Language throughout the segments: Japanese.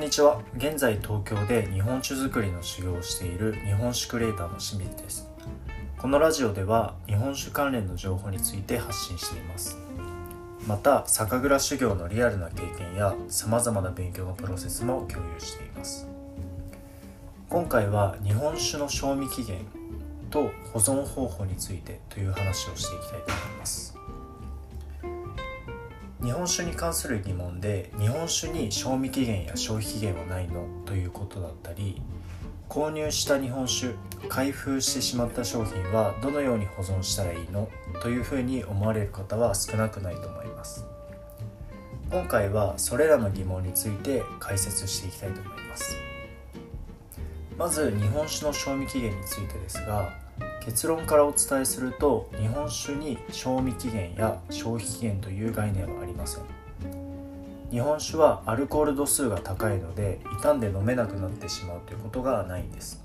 んにちは。現在東京で日本酒作りの修行をしている日本酒クリエイターの清水です。このラジオでは日本酒関連の情報について発信しています。また酒蔵修行のリアルな経験やさまざまな勉強のプロセスも共有しています。今回は日本酒の賞味期限と保存方法についてという話をしていきたいと思います。日本酒に関する疑問で、日本酒に賞味期限や消費期限はないのということだったり、購入した日本酒、開封してしまった商品はどのように保存したらいいのというふうに思われる方は少なくないと思います。今回はそれらの疑問について解説していきたいと思います。まず日本酒の賞味期限についてですが、結論からお伝えすると、日本酒に賞味期限や消費期限という概念はありません。日本酒はアルコール度数が高いので、傷んで飲めなくなってしまうということがないんです。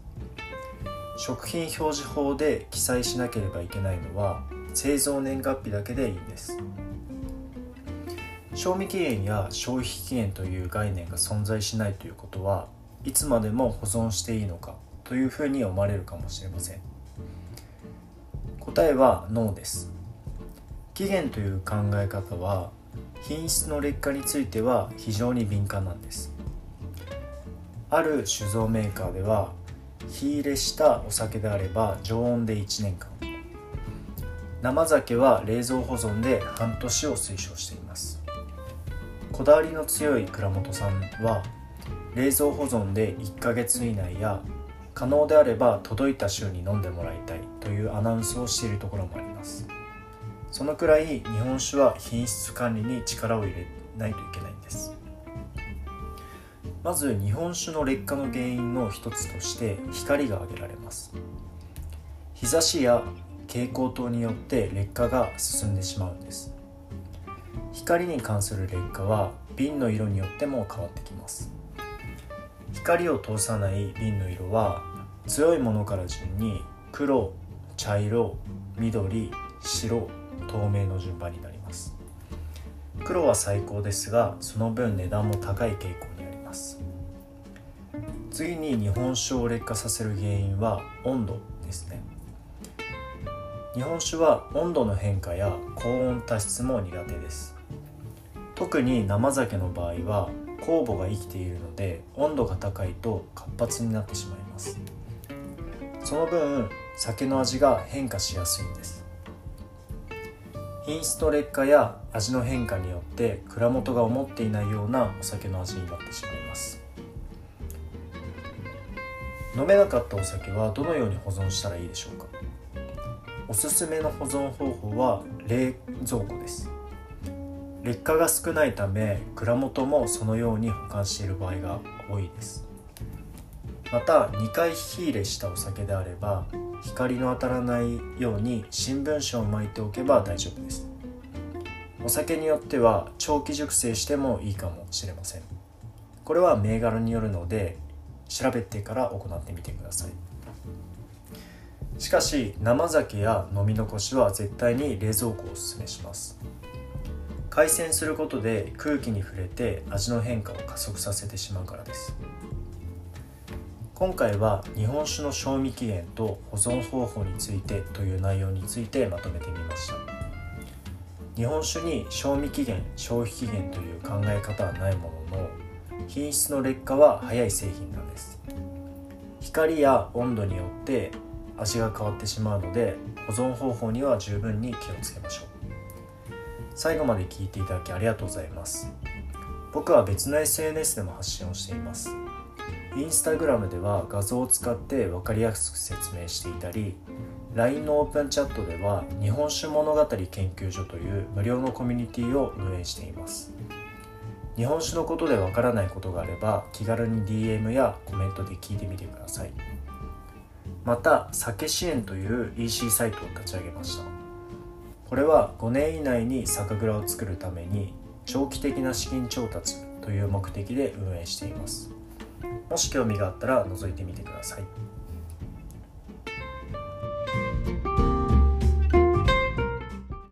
食品表示法で記載しなければいけないのは、製造年月日だけでいいんです。賞味期限や消費期限という概念が存在しないということは、いつまでも保存していいのかというふうに思われるかもしれません。答えはノーです。期限という考え方は、品質の劣化については非常に敏感なんです。ある酒造メーカーでは、火入れしたお酒であれば常温で1年間、生酒は冷蔵保存で半年を推奨しています。こだわりの強い蔵元さんは、冷蔵保存で1ヶ月以内や、可能であれば届いた週に飲んでもらいたいというアナウンスをしているところもあります。そのくらい日本酒は品質管理に力を入れないといけないんです。まず日本酒の劣化の原因の一つとして光が挙げられます。日差しや蛍光灯によって劣化が進んでしまうんです。光に関する劣化は瓶の色によっても変わってきます。光を通さない瓶の色は、強いものから順に黒、茶色、緑、白、透明の順番になります。黒は最高ですが、その分値段も高い傾向にあります。次に日本酒を劣化させる原因は温度ですね。日本酒は温度の変化や高温多湿も苦手です。特に生酒の場合は酵母が生きているので、温度が高いと活発になってしまいます。その分酒の味が変化しやすいんです。品質の劣化や味の変化によって蔵元が思っていないようなお酒の味になってしまいます。飲めなかったお酒はどのように保存したらいいでしょうか。おすすめの保存方法は冷蔵庫です。劣化が少ないため、蔵元もそのように保管している場合が多いです。また、2回火入れしたお酒であれば、光の当たらないように新聞紙を巻いておけば大丈夫です。お酒によっては長期熟成してもいいかもしれません。これは銘柄によるので、調べてから行ってみてください。しかし、生酒や飲み残しは絶対に冷蔵庫をおすすめします。回転することで空気に触れて味の変化を加速させてしまうからです。今回は日本酒の賞味期限と保存方法についてという内容についてまとめてみました。日本酒に賞味期限、消費期限という考え方はないものの、品質の劣化は早い製品なんです。光や温度によって味が変わってしまうので、保存方法には十分に気をつけましょう。最後まで聞いていただきありがとうございます。僕は別の SNS でも発信をしています。インスタグラムでは画像を使って分かりやすく説明していたり、LINE のオープンチャットでは日本酒物語研究所という無料のコミュニティを運営しています。日本酒のことで分からないことがあれば、気軽に DM やコメントで聞いてみてください。また、酒支援という EC サイトを立ち上げました。これは5年以内に酒蔵を作るために長期的な資金調達という目的で運営しています。もし興味があったら覗いてみてください。